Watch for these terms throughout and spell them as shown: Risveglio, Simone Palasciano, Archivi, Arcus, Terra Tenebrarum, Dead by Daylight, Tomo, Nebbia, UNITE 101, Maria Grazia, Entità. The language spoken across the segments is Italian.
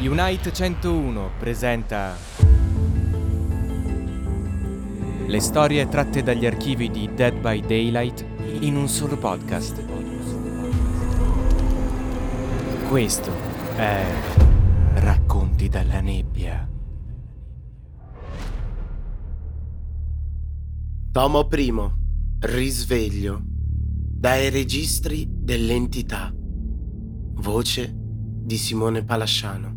UNITE 101 presenta le storie tratte dagli archivi di Dead by Daylight in un solo podcast. Questo è Racconti dalla nebbia. Tomo I, Risveglio, dai registri dell'entità. Voce di Simone Palasciano.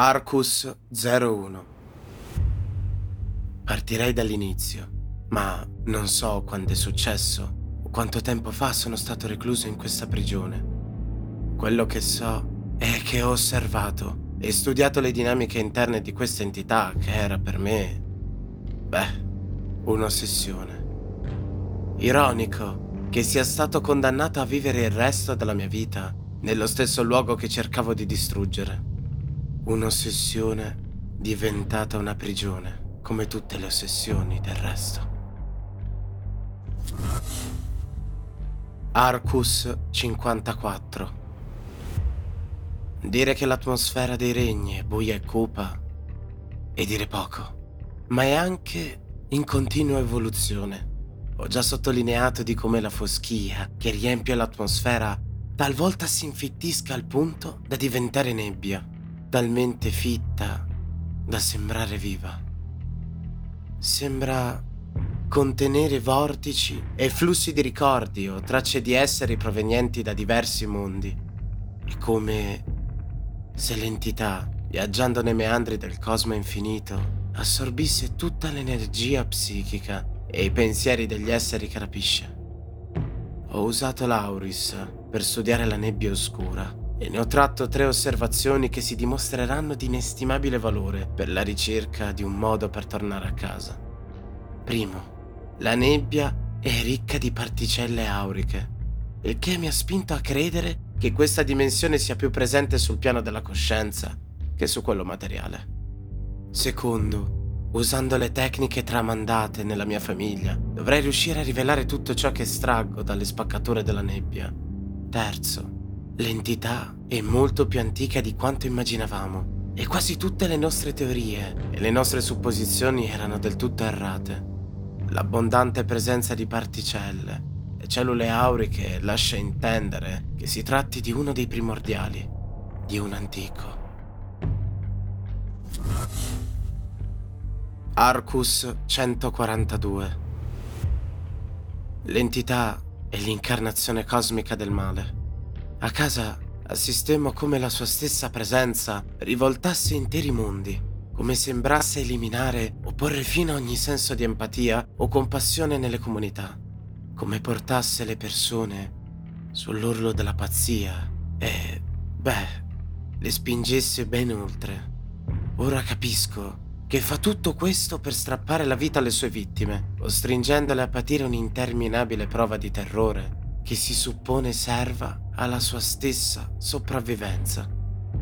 Arcus 01. Partirei dall'inizio, ma non so quanto è successo o quanto tempo fa sono stato recluso in questa prigione. Quello che so è che ho osservato e studiato le dinamiche interne di questa entità che era per me, un'ossessione. Ironico che sia stato condannato a vivere il resto della mia vita nello stesso luogo che cercavo di distruggere. Un'ossessione diventata una prigione, come tutte le ossessioni del resto. Arcus 54. Dire che l'atmosfera dei regni è buia e cupa è dire poco, ma è anche in continua evoluzione. Ho già sottolineato di come la foschia che riempie l'atmosfera talvolta si infittisca al punto da diventare nebbia, talmente fitta da sembrare viva. Sembra contenere vortici e flussi di ricordi o tracce di esseri provenienti da diversi mondi. È come se l'entità, viaggiando nei meandri del cosmo infinito, assorbisse tutta l'energia psichica e i pensieri degli esseri che rapisce. Ho usato l'auris per studiare la nebbia oscura e ne ho tratto 3 osservazioni che si dimostreranno di inestimabile valore per la ricerca di un modo per tornare a casa. Primo, la nebbia è ricca di particelle auriche, il che mi ha spinto a credere che questa dimensione sia più presente sul piano della coscienza che su quello materiale. Secondo, usando le tecniche tramandate nella mia famiglia, dovrei riuscire a rivelare tutto ciò che estraggo dalle spaccature della nebbia. Terzo, l'entità è molto più antica di quanto immaginavamo e quasi tutte le nostre teorie e le nostre supposizioni erano del tutto errate. L'abbondante presenza di particelle e cellule auriche lascia intendere che si tratti di uno dei primordiali, di un antico. Arcus 142. L'entità è l'incarnazione cosmica del male. A casa assistemmo come la sua stessa presenza rivoltasse interi mondi, come sembrasse eliminare o porre fine a ogni senso di empatia o compassione nelle comunità, come portasse le persone sull'orlo della pazzia e, le spingesse ben oltre. Ora capisco che fa tutto questo per strappare la vita alle sue vittime, costringendole a patire un'interminabile prova di terrore che si suppone serva alla sua stessa sopravvivenza.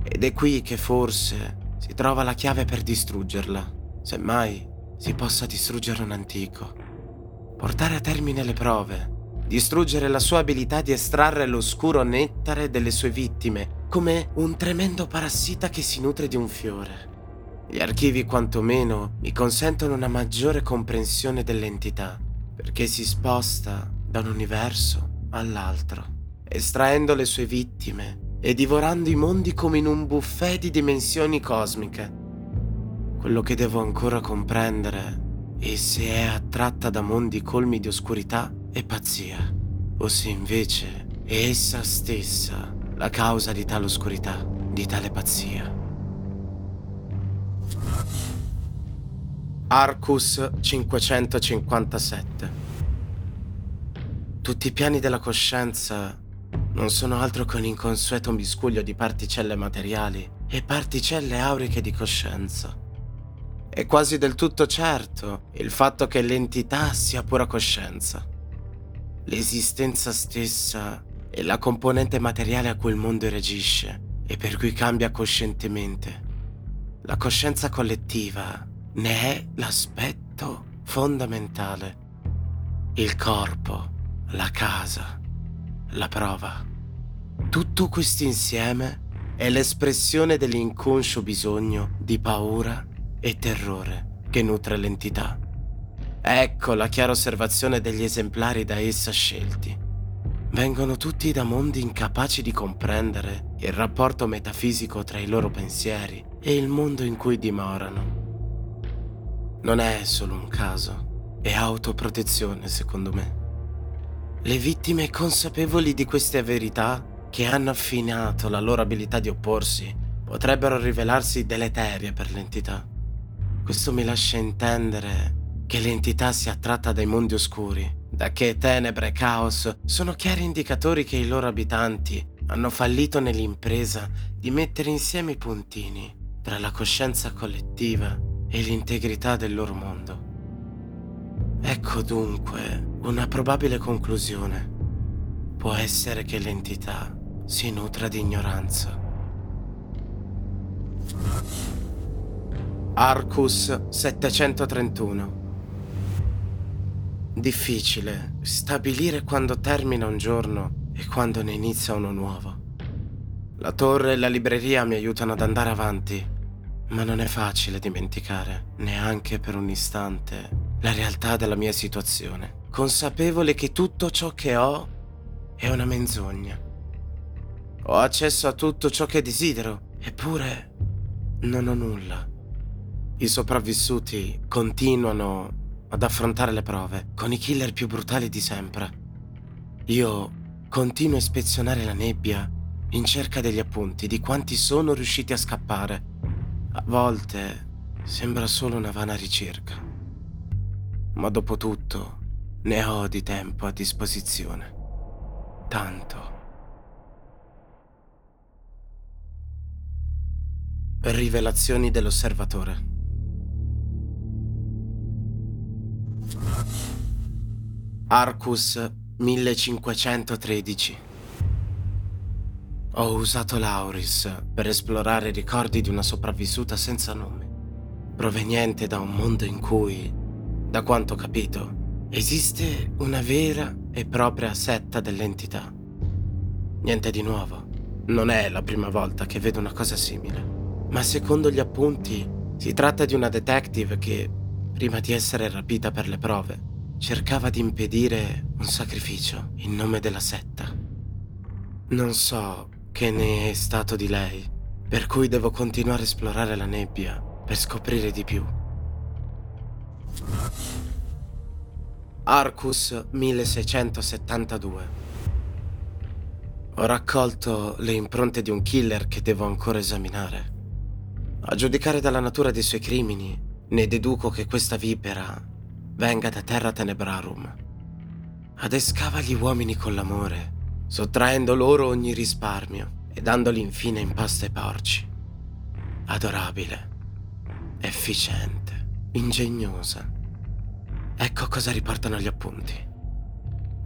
Ed è qui che forse si trova la chiave per distruggerla. Semmai si possa distruggere un antico, portare a termine le prove, distruggere la sua abilità di estrarre l'oscuro nettare delle sue vittime, come un tremendo parassita che si nutre di un fiore. Gli archivi quantomeno mi consentono una maggiore comprensione dell'entità, perché si sposta da un universo all'altro, estraendo le sue vittime e divorando i mondi come in un buffet di dimensioni cosmiche. Quello che devo ancora comprendere è se è attratta da mondi colmi di oscurità e pazzia, o se invece è essa stessa la causa di tale oscurità, di tale pazzia. Arcus 557. Tutti i piani della coscienza non sono altro che un inconsueto miscuglio di particelle materiali e particelle auriche di coscienza. È quasi del tutto certo il fatto che l'entità sia pura coscienza. L'esistenza stessa è la componente materiale a cui il mondo reagisce e per cui cambia coscientemente. La coscienza collettiva ne è l'aspetto fondamentale. Il corpo, la casa, la prova. Tutto questo insieme è l'espressione dell'inconscio bisogno di paura e terrore che nutre l'entità. Ecco la chiara osservazione degli esemplari da essa scelti. Vengono tutti da mondi incapaci di comprendere il rapporto metafisico tra i loro pensieri e il mondo in cui dimorano. Non è solo un caso, è autoprotezione, secondo me. Le vittime consapevoli di queste verità, che hanno affinato la loro abilità di opporsi, potrebbero rivelarsi deleterie per l'entità. Questo mi lascia intendere che l'entità sia attratta dai mondi oscuri, da che tenebre e caos sono chiari indicatori che i loro abitanti hanno fallito nell'impresa di mettere insieme i puntini tra la coscienza collettiva e l'integrità del loro mondo. Ecco dunque una probabile conclusione. Può essere che l'entità si nutra di ignoranza. Arcus 731. Difficile stabilire quando termina un giorno e quando ne inizia uno nuovo. La torre e la libreria mi aiutano ad andare avanti, ma non è facile dimenticare, neanche per un istante, la realtà della mia situazione, consapevole che tutto ciò che ho è una menzogna. Ho accesso a tutto ciò che desidero, eppure non ho nulla. I sopravvissuti continuano ad affrontare le prove con i killer più brutali di sempre. Io continuo a ispezionare la nebbia in cerca degli appunti di quanti sono riusciti a scappare. A volte sembra solo una vana ricerca, ma dopo tutto ne ho di tempo a disposizione. Tanto. Rivelazioni dell'osservatore. Arcus 1513. Ho usato l'Auris per esplorare i ricordi di una sopravvissuta senza nome, proveniente da un mondo in cui, da quanto ho capito, esiste una vera e propria setta dell'entità. Niente di nuovo, non è la prima volta che vedo una cosa simile, ma secondo gli appunti si tratta di una detective che, prima di essere rapita per le prove, cercava di impedire un sacrificio in nome della setta. Non so che ne è stato di lei, per cui devo continuare a esplorare la nebbia per scoprire di più. Arcus 1672. Ho raccolto le impronte di un killer che devo ancora esaminare. A giudicare dalla natura dei suoi crimini, ne deduco che questa vipera venga da Terra Tenebrarum. Adescava gli uomini con l'amore, sottraendo loro ogni risparmio e dandoli infine in pasta e porci. Adorabile, efficiente, ingegnosa. Ecco cosa riportano gli appunti.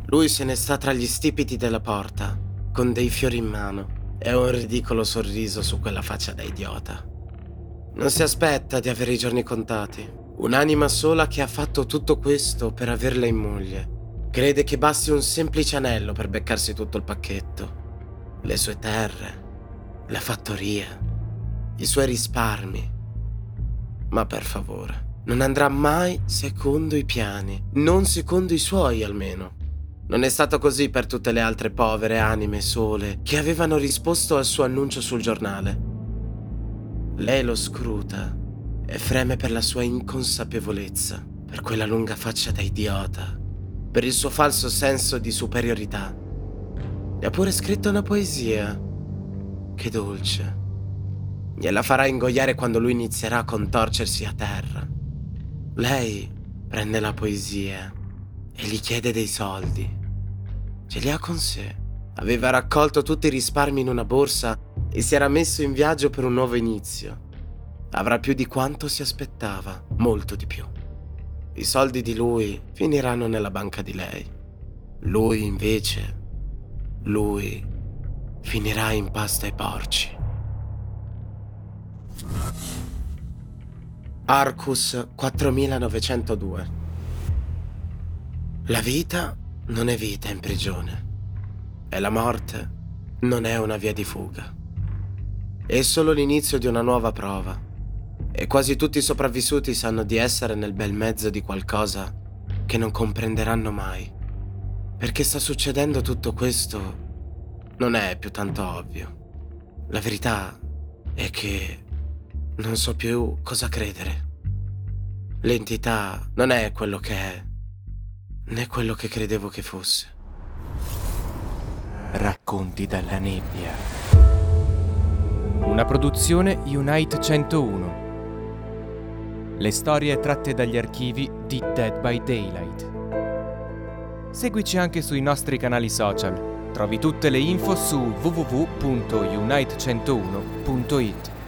Lui se ne sta tra gli stipiti della porta, con dei fiori in mano e un ridicolo sorriso su quella faccia da idiota. Non si aspetta di avere i giorni contati. Un'anima sola che ha fatto tutto questo per averla in moglie. Crede che basti un semplice anello per beccarsi tutto il pacchetto. Le sue terre, la fattoria, i suoi risparmi. Ma per favore, non andrà mai secondo i piani, non secondo i suoi almeno. Non è stato così per tutte le altre povere anime sole che avevano risposto al suo annuncio sul giornale. Lei lo scruta e freme per la sua inconsapevolezza, per quella lunga faccia da idiota, per il suo falso senso di superiorità. E ha pure scritto una poesia. Che dolce. Gliela farà ingoiare quando lui inizierà a contorcersi a terra. Lei prende la poesia e gli chiede dei soldi. Ce li ha con sé. Aveva raccolto tutti i risparmi in una borsa e si era messo in viaggio per un nuovo inizio. Avrà più di quanto si aspettava, molto di più. I soldi di lui finiranno nella banca di lei. Lui invece, lui finirà in pasta ai porci. Arcus 4902. La vita non è vita in prigione. È la morte Non è una via di fuga. È solo l'inizio di una nuova prova, e quasi tutti i sopravvissuti sanno di essere nel bel mezzo di qualcosa che non comprenderanno mai. Perché sta succedendo tutto questo non è più tanto ovvio. La verità è che non so più cosa credere. L'entità non è quello che è, né quello che credevo che fosse. Racconti dalla nebbia. Una produzione UNITE 101. Le storie tratte dagli archivi di Dead by Daylight. Seguici anche sui nostri canali social. Trovi tutte le info su www.unite101.it.